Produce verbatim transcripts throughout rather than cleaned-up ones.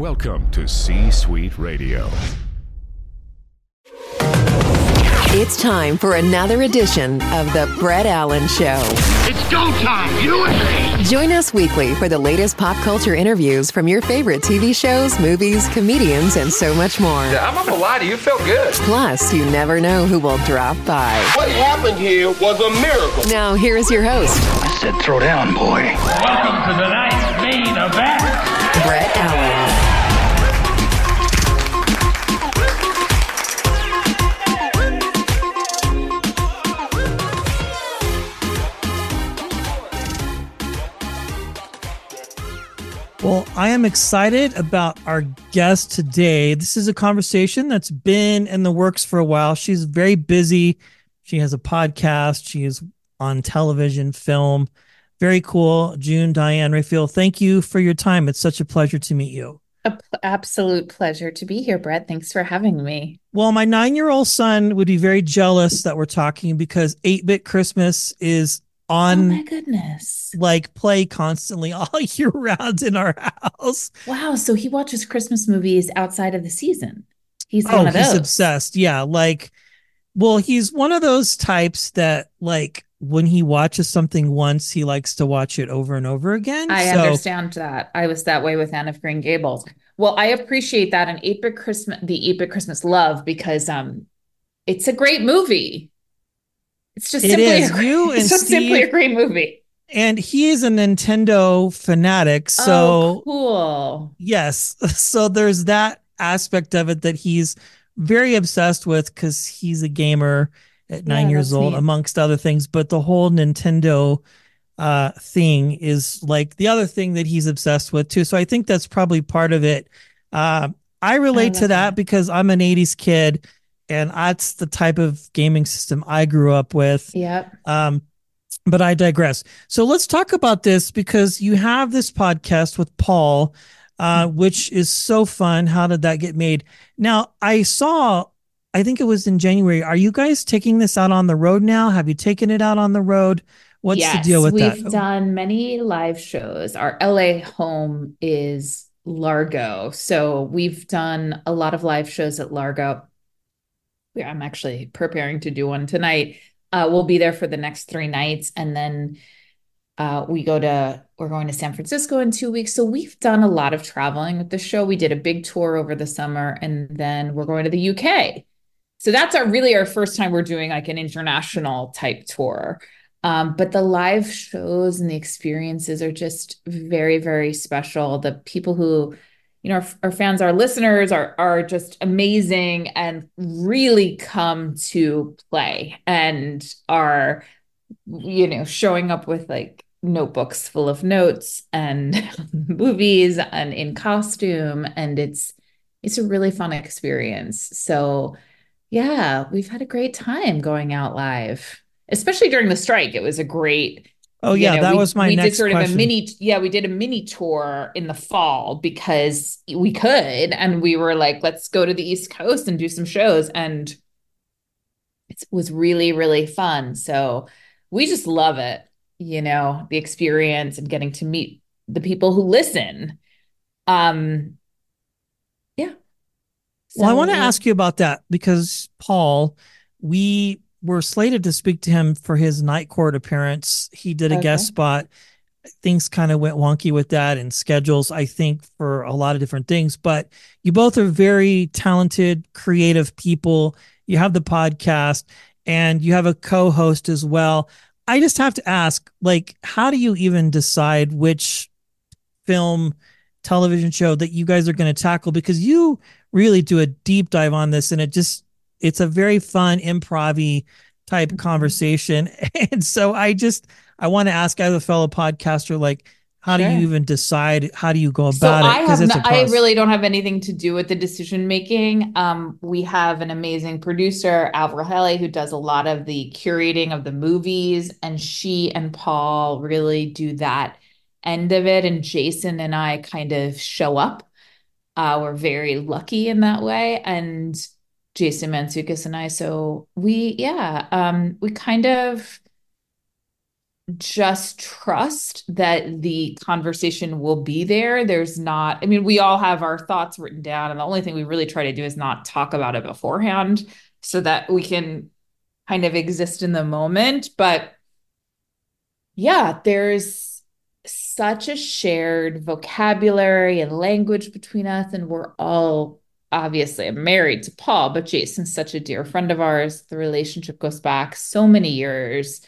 Welcome to C-Suite Radio. It's time for another edition of The Brett Allan Show. It's go time, you and me! Join us weekly for the latest pop culture interviews from your favorite T V shows, movies, comedians, and so much more. Yeah, I'm not gonna lie to you, you felt good. Plus, you never know who will drop by. What happened here was a miracle. Now, here is your host. I said throw down, boy. Welcome to the nice main event. Brett Allan. Well, I am excited about our guest today. This is a conversation that's been in the works for a while. She's very busy. She has a podcast. She is on television, film. Very cool. June Diane Raphael, thank you for your time. It's such a pleasure to meet you. An p- absolute pleasure to be here, Brett. Thanks for having me. Well, my nine-year-old son would be very jealous that we're talking because eight-Bit Christmas is on, oh my goodness, like play constantly all year round in our house. Wow. So he watches Christmas movies outside of the season. He's oh, one of he's those. Obsessed. Yeah. Like, well, he's one of those types that like when he watches something once, he likes to watch it over and over again. I so. understand that. I was that way with Anne of Green Gables. Well, I appreciate that. And eight-Bit Christmas, the eight-Bit Christmas love, because um, it's a great movie. It's just, simply, it is. A, you it's and just Steve, simply a great movie. And he is a Nintendo fanatic. So oh, cool. Yes. So there's that aspect of it that he's very obsessed with because he's a gamer at nine yeah, years old, neat. amongst other things. But the whole Nintendo uh, thing is like the other thing that he's obsessed with, too. So I think that's probably part of it. Uh, I relate I to that, that because I'm an eighties kid. And that's the type of gaming system I grew up with. Yep. Um, but I digress. So let's talk about this because you have this podcast with Paul, uh, which is so fun. How did that get made? Now, I saw, I think it was in January. Are you guys taking this out on the road now? Have you taken it out on the road? What's yes, the deal with that? Yes, we've done many live shows. Our L A home is Largo. So we've done a lot of live shows at Largo. I'm actually preparing to do one tonight. Uh, we'll be there for the next three nights. And then uh, we go to, we're going to San Francisco in two weeks. So we've done a lot of traveling with the show. We did a big tour over the summer and then we're going to the U K. So that's our really our first time we're doing like an international type tour. Um, but the live shows and the experiences are just very, very special. The people who you know, our, our fans, our listeners are are just amazing and really come to play and are, you know, showing up with like notebooks full of notes and movies and in costume. And it's, it's a really fun experience. So yeah, we've had a great time going out live, especially during the strike. It was a great Oh yeah, you know, that we, was my we next did sort question. Of a mini, yeah, we did a mini tour in the fall because we could, and we were like, let's go to the East Coast and do some shows, and it was really, really fun. So we just love it, you know, the experience and getting to meet the people who listen. Um, yeah. So, well, I want to ask you about that because Paul, we. We're slated to speak to him for his Night Court appearance. He did a okay. guest spot. Things kind of went wonky with that and schedules, I think, for a lot of different things. But you both are very talented, creative people. You have the podcast and you have a co-host as well. I just have to ask, like, how do you even decide which film, television show that you guys are going to tackle? Because you really do a deep dive on this and it just... It's a very fun improv-y type conversation. And so I just, I want to ask as a fellow podcaster, like, how sure. do you even decide? How do you go about so it? I, have it's no, I really don't have anything to do with the decision-making. Um, we have an amazing producer, Alvera Haley, who does a lot of the curating of the movies. And she and Paul really do that end of it. And Jason and I kind of show up. Uh, we're very lucky in that way. And Jason Mansukis and I, so we, yeah, um, we kind of just trust that the conversation will be there. There's not, I mean, we all have our thoughts written down, and the only thing we really try to do is not talk about it beforehand so that we can kind of exist in the moment. But yeah, there's such a shared vocabulary and language between us, and we're all, obviously I'm married to Paul, but Jason's such a dear friend of ours. The relationship goes back so many years.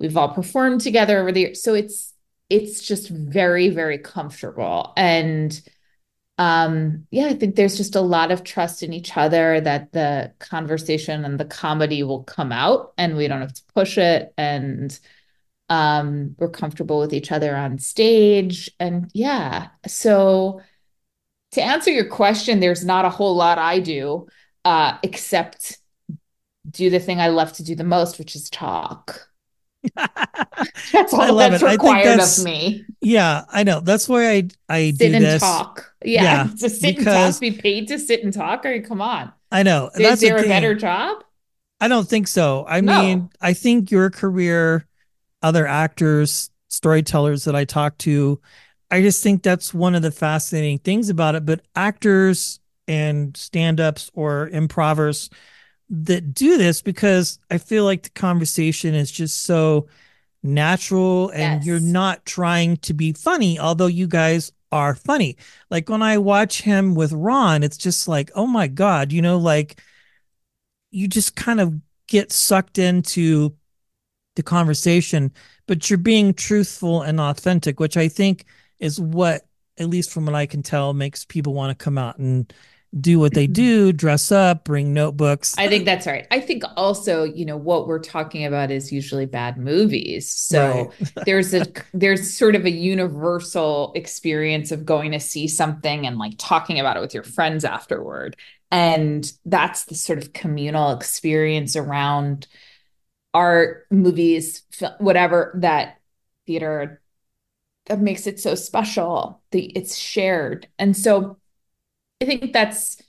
We've all performed together over the years. So it's, it's just very, very comfortable. And um, yeah, I think there's just a lot of trust in each other that the conversation and the comedy will come out and we don't have to push it. And um, we're comfortable with each other on stage. And yeah, so to answer your question, there's not a whole lot I do uh, except do the thing I love to do the most, which is talk. That's all I love that's it. required I think that's, of me. Yeah, I know. That's why I I sit do and this. talk. Yeah, yeah, to sit because, and talk. Be paid to sit and talk. Or come on. I know. Is that's there a thing. better job? I don't think so. I no. mean, I think your career, other actors, storytellers that I talk to, I just think that's one of the fascinating things about it. But actors and stand-ups or improvers that do this, because I feel like the conversation is just so natural and yes. you're not trying to be funny, although you guys are funny. Like when I watch him with Ron, it's just like, oh my God, you know, like you just kind of get sucked into the conversation, but you're being truthful and authentic, which I think is what, at least from what I can tell, makes people want to come out and do what they do, dress up, bring notebooks. I think that's right. I think also, you know, what we're talking about is usually bad movies. So right. there's a, there's sort of a universal experience of going to see something and like talking about it with your friends afterward. And that's the sort of communal experience around art, movies, whatever, that theater that makes it so special. The it's shared. And so I think that's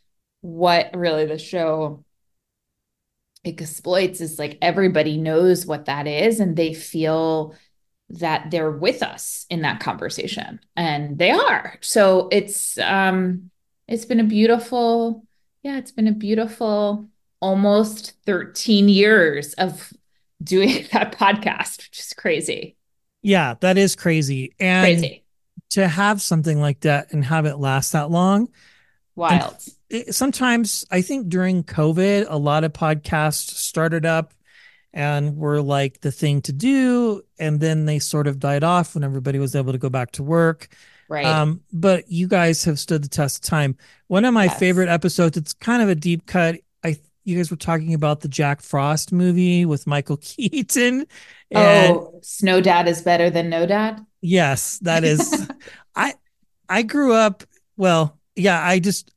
what really the show exploits, is like everybody knows what that is and they feel that they're with us in that conversation, and they are. So it's, um, it's been a beautiful, yeah, it's been a beautiful almost thirteen years of doing that podcast, which is crazy. Yeah, that is crazy. And crazy. To have something like that and have it last that long, wild. It, sometimes I think during COVID, a lot of podcasts started up and were like the thing to do. And then they sort of died off when everybody was able to go back to work. Right. Um, but you guys have stood the test of time. One of my yes. favorite episodes, it's kind of a deep cut. I You guys were talking about the Jack Frost movie with Michael Keaton. And oh, Snow Dad is better than No Dad? Yes, that is. I I grew up, well... Yeah, I just,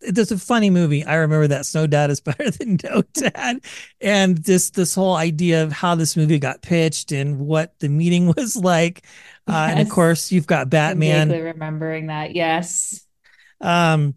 it's a funny movie. I remember that Snow Dad is better than No Dad. And this, this whole idea of how this movie got pitched and what the meeting was like. Yes. Uh, and of course, you've got Batman. I'm vaguely remembering that, yes. Um,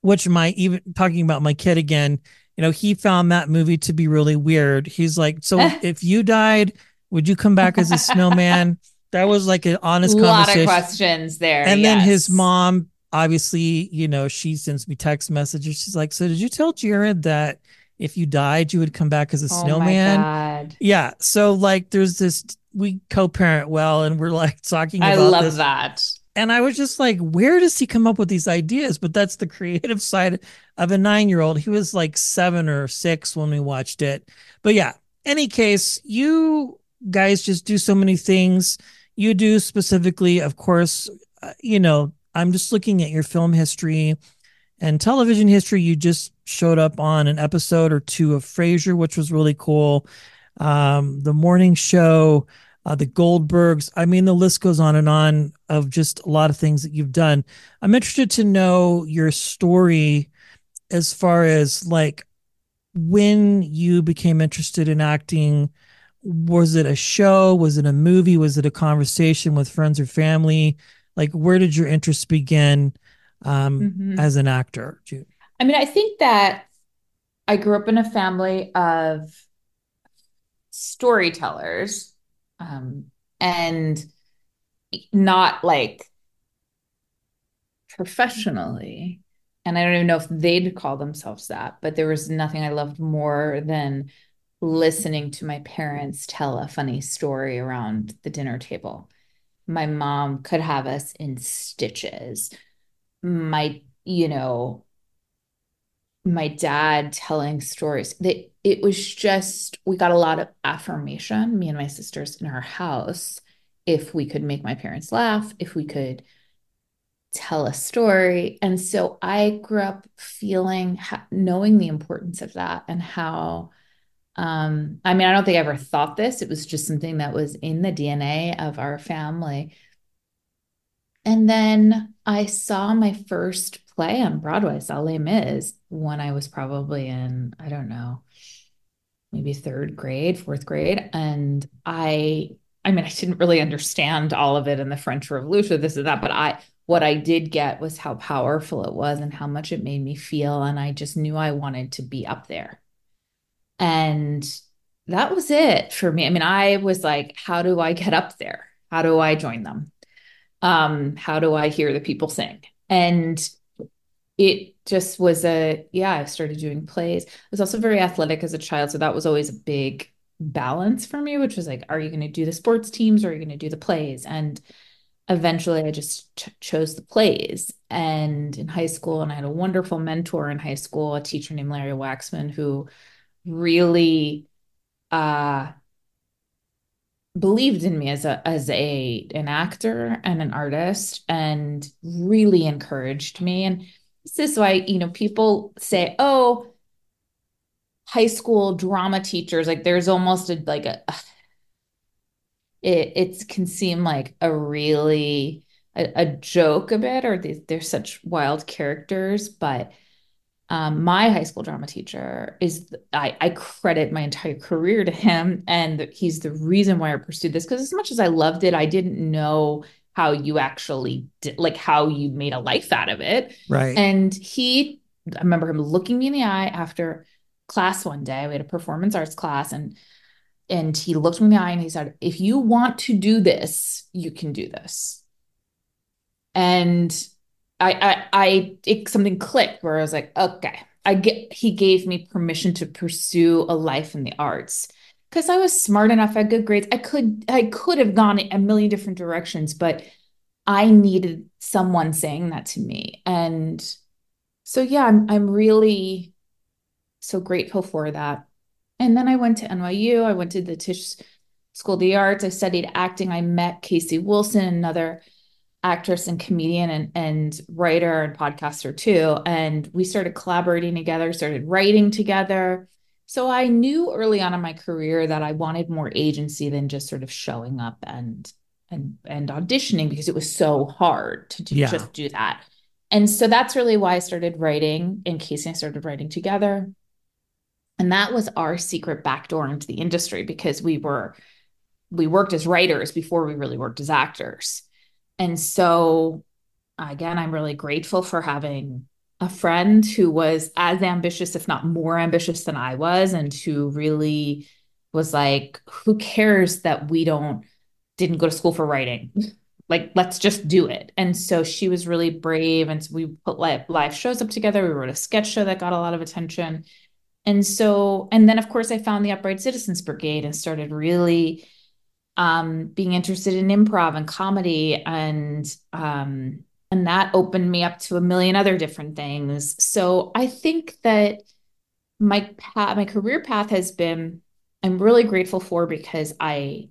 which my, even talking about my kid again, you know, he found that movie to be really weird. He's like, so if you died, would you come back as a snowman? That was like an honest conversation. A lot of questions there, And yes. then his mom... Obviously, you know, she sends me text messages. She's like, so did you tell Jared that if you died, you would come back as a oh snowman? My God. Yeah. So like there's this, we co-parent well, and we're like talking about I love this. that. And I was just like, where does he come up with these ideas? But that's the creative side of a nine-year-old. He was like seven or six when we watched it. But yeah, any case, you guys just do so many things. You do specifically, of course, uh, you know, I'm just looking at your film history and television history. You just showed up on an episode or two of Frasier, which was really cool. Um, the morning show, uh, the Goldbergs. I mean, the list goes on and on of just a lot of things that you've done. I'm interested to know your story as far as like when you became interested in acting. Was it a show? Was it a movie? Was it a conversation with friends or family? Like, where did your interest begin um, mm-hmm. as an actor, June? I mean, I think that I grew up in a family of storytellers. um, and not like professionally. And I don't even know if they'd call themselves that, but there was nothing I loved more than listening to my parents tell a funny story around the dinner table. My mom could have us in stitches. My, you know, my dad telling stories. They, it was just, we got a lot of affirmation, me and my sisters, in our house. If we could make my parents laugh, if we could tell a story. And so I grew up feeling, knowing the importance of that and how, um, I mean, I don't think I ever thought this. It was just something that was in the D N A of our family. And then I saw my first play on Broadway. I saw Les Mis when I was probably in, I don't know, maybe third grade, fourth grade. And I, I mean, I didn't really understand all of it in the French Revolution, this and that, but I, what I did get was how powerful it was and how much it made me feel. And I just knew I wanted to be up there. And that was it for me. I mean, I was like, how do I get up there? How do I join them? Um, how do I hear the people sing? And it just was a, yeah, I started doing plays. I was also very athletic as a child. So that was always a big balance for me, which was like, are you going to do the sports teams or are you going to do the plays? And eventually I just ch- chose the plays. And in high school, and I had a wonderful mentor in high school, a teacher named Larry Waxman, who really uh, believed in me as a, as a, an actor and an artist, and really encouraged me. And this is why, you know, people say, oh, high school drama teachers, like there's almost a, like a, a It it can seem like a really a, a joke a bit, or they, they're such wild characters. But um, my high school drama teacher is, I, I credit my entire career to him. And he's the reason why I pursued this, because as much as I loved it, I didn't know how you actually did, like how you made a life out of it. Right. And he, I remember him looking me in the eye after class one day. We had a performance arts class, and And he looked me in the eye and he said, if you want to do this, you can do this. And I, I, I it, something clicked where I was like, okay, I get, he gave me permission to pursue a life in the arts, because I was smart enough, I had good grades. I could, I could have gone a million different directions, but I needed someone saying that to me. And so, yeah, I'm, I'm really so grateful for that. And then I went to N Y U. I went to the Tisch School of the Arts. I studied acting. I met Casey Wilson, another actress and comedian and, and writer and podcaster too. And we started collaborating together, started writing together. So I knew early on in my career that I wanted more agency than just sort of showing up and and and auditioning, because it was so hard to do, yeah. just do that. And so that's really why I started writing, and Casey and I started writing together. And that was our secret backdoor into the industry, because we were, we worked as writers before we really worked as actors. And so again, I'm really grateful for having a friend who was as ambitious, if not more ambitious than I was, and who really was like, who cares that we don't, didn't go to school for writing? Like, let's just do it. And so she was really brave. And so we put live, live shows up together. We wrote a sketch show that got a lot of attention. And so, and then of course I found the Upright Citizens Brigade and started really um, being interested in improv and comedy, and um, and that opened me up to a million other different things. So I think that my path, my career path has been, I'm really grateful for, because I,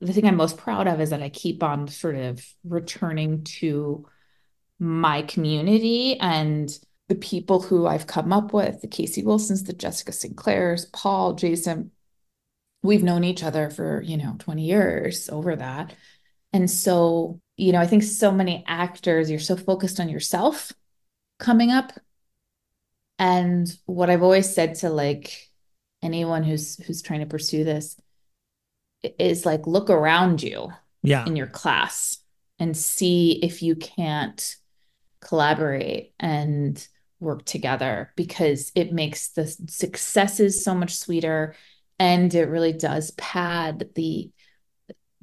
the thing I'm most proud of is that I keep on sort of returning to my community and the people who I've come up with, the Casey Wilsons, the Jessica Saint Clairs, Paul, Jason. We've known each other for, you know, twenty years over that. And so, you know, I think so many actors, you're so focused on yourself coming up. And what I've always said to like anyone who's, who's trying to pursue this is like, look around you yeah. in your class and see if you can't collaborate and work together, because it makes the successes so much sweeter, and it really does pad the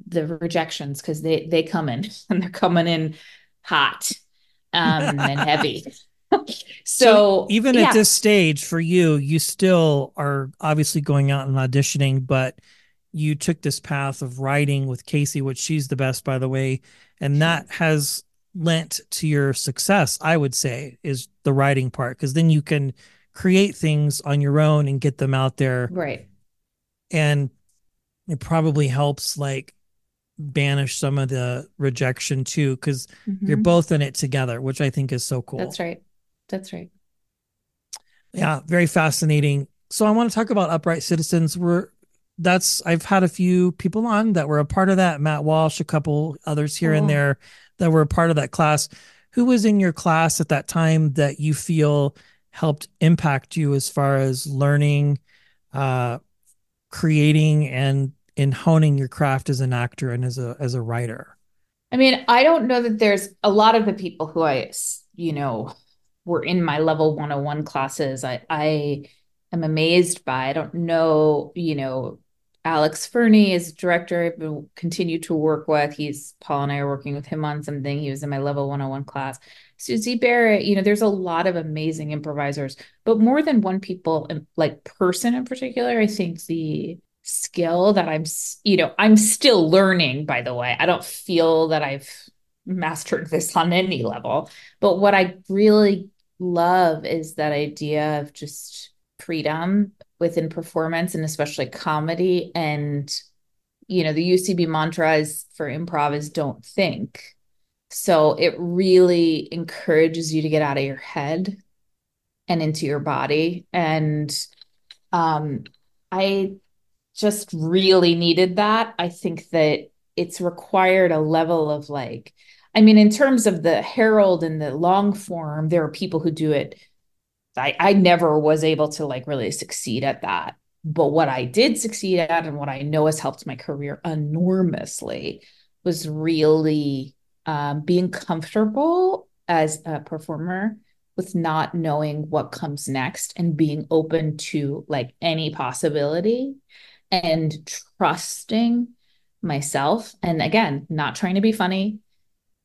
the rejections, because they they come in and they're coming in hot um, and heavy. so, so even yeah. at this stage for you, you still are obviously going out and auditioning, but you took this path of writing with Casey, which she's the best, by the way. And that has lent to your success, I would say, is the writing part, because then you can create things on your own and get them out there. Right. And it probably helps like banish some of the rejection too, because mm-hmm. you're both in it together, which I think is so cool. That's right. That's right. Yeah. Very fascinating. So I want to talk about Upright Citizens. We're That's I've had a few people on that were a part of that. Matt Walsh, a couple others here oh. and there that were a part of that class. Who was in your class at that time that you feel helped impact you as far as learning, uh, creating, and in honing your craft as an actor and as a as a writer? I mean, I don't know that there's a lot of the people who I, you know, were in my level one oh one classes. I I am amazed by. I don't know, you know. Alex Ferney is a director I've been continue to work with. He's Paul and I are working with him on something. He was in my level one oh one class. Susie Barrett, you know, there's a lot of amazing improvisers, but more than one people like person in particular. I think the skill that I'm, you know, I'm still learning, by the way, I don't feel that I've mastered this on any level, but what I really love is that idea of just freedom within performance, and especially comedy. And, you know, the U C B mantra is for improv is don't think. So it really encourages you to get out of your head and into your body. And um, I just really needed that. I think that it's required a level of like, I mean, in terms of the Herald and the long form, there are people who do it. I, I never was able to like really succeed at that. But what I did succeed at and what I know has helped my career enormously was really um, being comfortable as a performer with not knowing what comes next and being open to like any possibility and trusting myself. And again, not trying to be funny,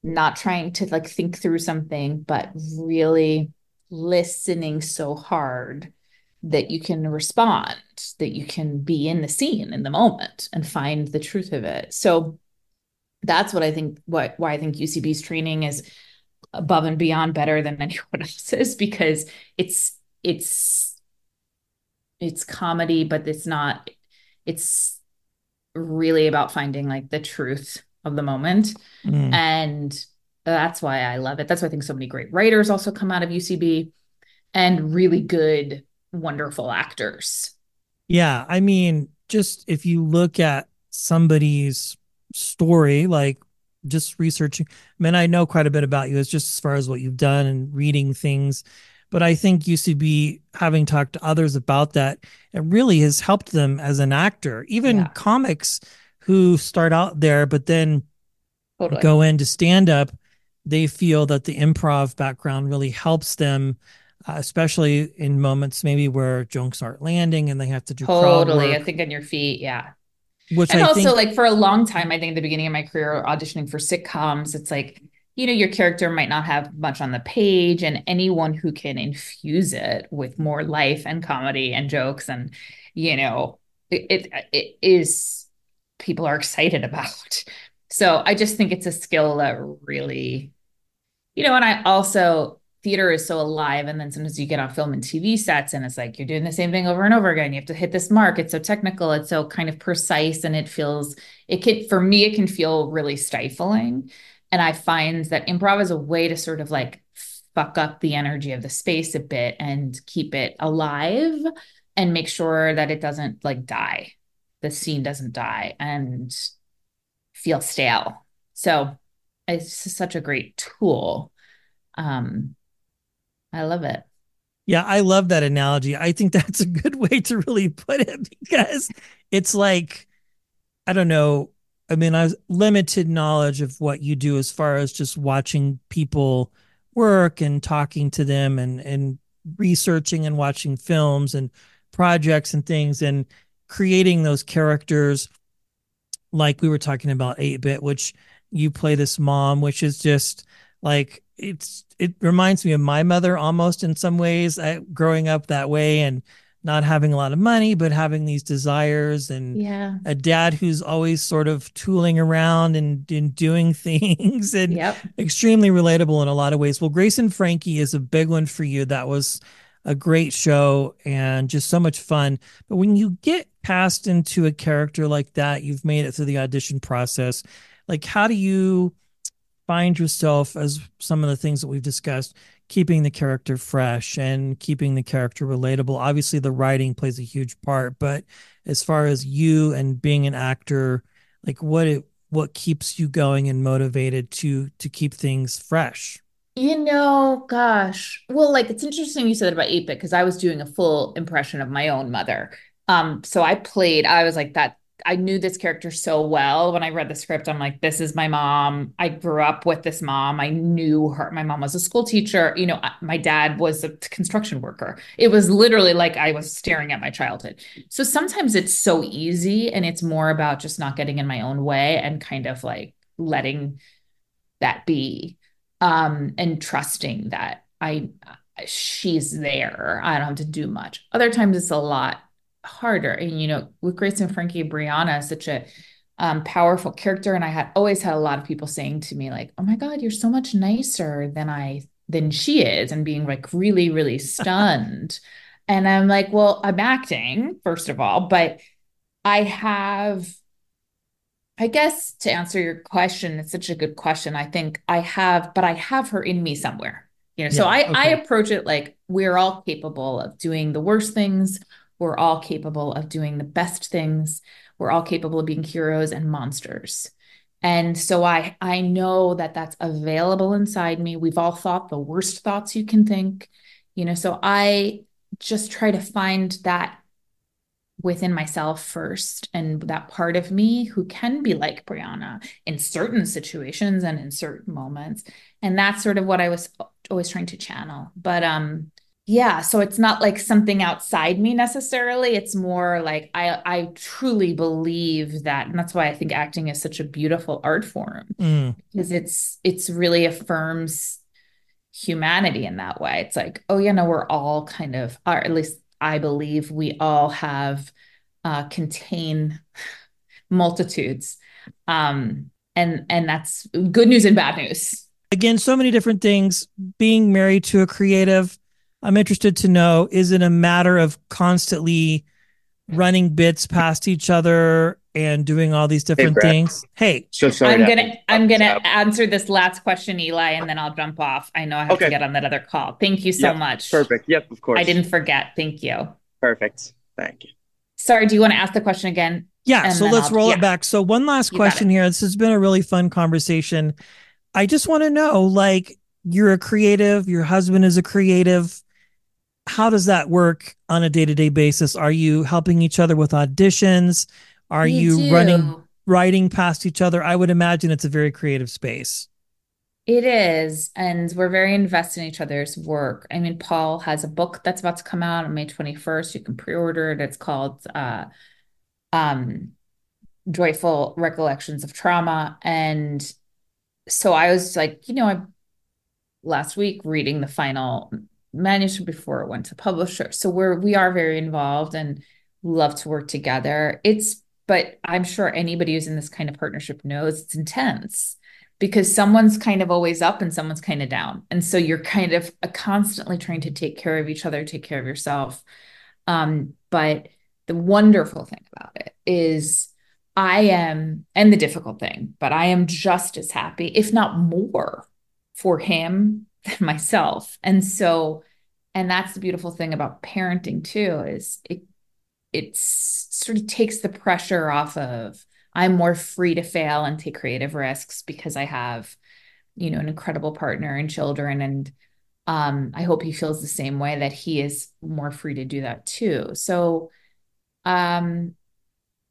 not trying to like think through something, but really listening so hard that you can respond, that you can be in the scene in the moment and find the truth of it. So that's what I think, what, why I think U C B's training is above and beyond better than anyone else's, because it's, it's, it's comedy, but it's not, it's really about finding like the truth of the moment. Mm. And that's why I love it. That's why I think so many great writers also come out of U C B and really good, wonderful actors. Yeah. I mean, just if you look at somebody's story, like just researching, I mean, I know quite a bit about you. It's just as far as what you've done and reading things. But I think U C B, having talked to others about that, it really has helped them as an actor, even yeah. comics who start out there, but then totally. Go into stand-up. They feel that the improv background really helps them, uh, especially in moments maybe where jokes aren't landing and they have to do totally. I think on your feet, yeah. Which and I also think, like for a long time, I think at the beginning of my career, auditioning for sitcoms, it's like, you know, your character might not have much on the page, and anyone who can infuse it with more life and comedy and jokes, and you know, it it, it is people are excited about. So I just think it's a skill that really. You know, and I also, theater is so alive. And then sometimes you get on film and T V sets and it's like, you're doing the same thing over and over again. You have to hit this mark. It's so technical. It's so kind of precise. And it feels, it can, for me, it can feel really stifling. And I find that improv is a way to sort of like fuck up the energy of the space a bit and keep it alive and make sure that it doesn't like die. The scene doesn't die and feel stale. So it's just such a great tool. Um, I love it. Yeah, I love that analogy. I think that's a good way to really put it, because it's like, I don't know. I mean, I have limited knowledge of what you do as far as just watching people work and talking to them and, and researching and watching films and projects and things and creating those characters. like we were talking about eight bit, which you play this mom, which is just like, it's, it reminds me of my mother almost in some ways, I, growing up that way and not having a lot of money, but having these desires, and yeah. a dad who's always sort of tooling around and, and doing things, and yep. extremely relatable in a lot of ways. Well, Grace and Frankie is a big one for you. That was a great show and just so much fun. But when you get cast into a character like that, you've made it through the audition process. Like, how do you find yourself, as some of the things that we've discussed, keeping the character fresh and keeping the character relatable? Obviously the writing plays a huge part, but as far as you and being an actor, like what, it, what keeps you going and motivated to, to keep things fresh? You know, gosh, well, like, it's interesting you said about eight bit, because I was doing a full impression of my own mother. Um, so I played, I was like that. I knew this character so well. When I read the script, I'm like, this is my mom. I grew up with this mom. I knew her. My mom was a school teacher. You know, my dad was a construction worker. It was literally like I was staring at my childhood. So sometimes it's so easy, and it's more about just not getting in my own way and kind of like letting that be, um, and trusting that I, she's there. I don't have to do much. Other times it's a lot harder. And, you know, with Grace and Frankie, Brianna is such a um, powerful character. And I had always had a lot of people saying to me like, oh my God, you're so much nicer than I, than she is. And being like really, really stunned. And I'm like, well, I'm acting first of all, but I have, I guess to answer your question, it's such a good question. I think I have, but I have her in me somewhere, you know? Yeah, so I, okay. I approach it like we're all capable of doing the worst things. We're all capable of doing the best things. We're all capable of being heroes and monsters. And so I, I know that that's available inside me. We've all thought the worst thoughts you can think, you know, so I just try to find that within myself first, and that part of me who can be like Brianna in certain situations and in certain moments. And that's sort of what I was always trying to channel. But, um, yeah. So it's not like something outside me necessarily. It's more like I, I truly believe that. And that's why I think acting is such a beautiful art form, mm. because it's, it's really affirms humanity in that way. It's like, oh yeah, no, we're all kind of, or at least I believe we all have uh, contain multitudes. Um, and, and that's good news and bad news. Again, so many different things. Being married to a creative, I'm interested to know, is it a matter of constantly running bits past each other and doing all these different hey, things? Hey, so sorry I'm going to I'm going to answer this last question, Eli, and then I'll jump off. I know I have okay. to get on that other call. Thank you so yep, much. Perfect. Yep, of course. I didn't forget. Thank you. Perfect. Thank you. Sorry, do you want to ask the question again? Yeah, so let's I'll, roll yeah. it back. So one last you question here. This has been a really fun conversation. I just want to know, like, you're a creative, your husband is a creative. How does that work on a day-to-day basis? Are you helping each other with auditions? Are Me you too. running, writing past each other? I would imagine it's a very creative space. It is. And we're very invested in each other's work. I mean, Paul has a book that's about to come out on May twenty-first. You can pre-order it. It's called uh, um, Joyful Recollections of Trauma. And so I was like, you know, I last week reading the final manuscript before it went to publisher. So we're, we are very involved and love to work together. It's, but I'm sure anybody who's in this kind of partnership knows it's intense, because someone's kind of always up and someone's kind of down. And so you're kind of constantly trying to take care of each other, take care of yourself. Um, but the wonderful thing about it is I am, and the difficult thing, but I am just as happy, if not more, for him than myself. And so, and that's the beautiful thing about parenting too, is it, it sort of takes the pressure off of, I'm more free to fail and take creative risks because I have, you know, an incredible partner and children. And um, I hope he feels the same way, that he is more free to do that too. So um,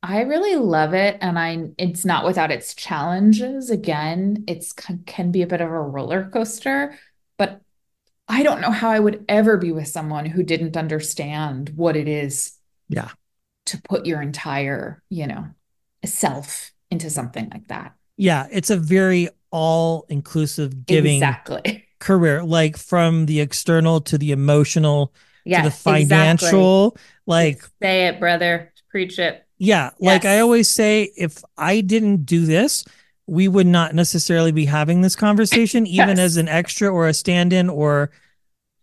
I really love it. And I, it's not without its challenges. Again, it's can be a bit of a roller coaster, but I don't know how I would ever be with someone who didn't understand what it is yeah. to put your entire, you know, self into something like that. Yeah, it's a very all-inclusive giving exactly. career, like from the external to the emotional yeah, to the financial. Exactly. Like, say it, brother. Preach it. Yeah, yes. Like I always say, if I didn't do this, we would not necessarily be having this conversation, yes. even as an extra or a stand-in or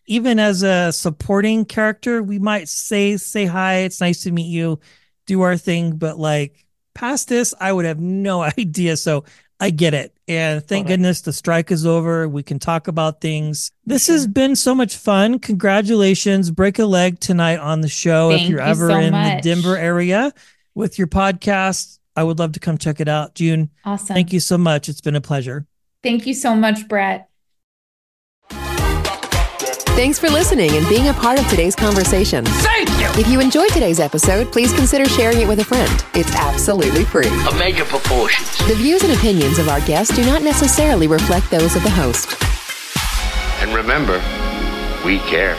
even as a supporting character. We might say, say hi, it's nice to meet you, do our thing. But like past this, I would have no idea. So I get it. And thank well, goodness the strike is over. We can talk about things. This sure. has been so much fun. Congratulations. Break a leg tonight on the show. Thank if you're you ever so in much. The Denver area with your podcast, I would love to come check it out. June, awesome. Thank you so much. It's been a pleasure. Thank you so much, Brett. Thanks for listening and being a part of today's conversation. Thank you! If you enjoyed today's episode, please consider sharing it with a friend. It's absolutely free. Omega proportions. The views and opinions of our guests do not necessarily reflect those of the host. And remember, we care.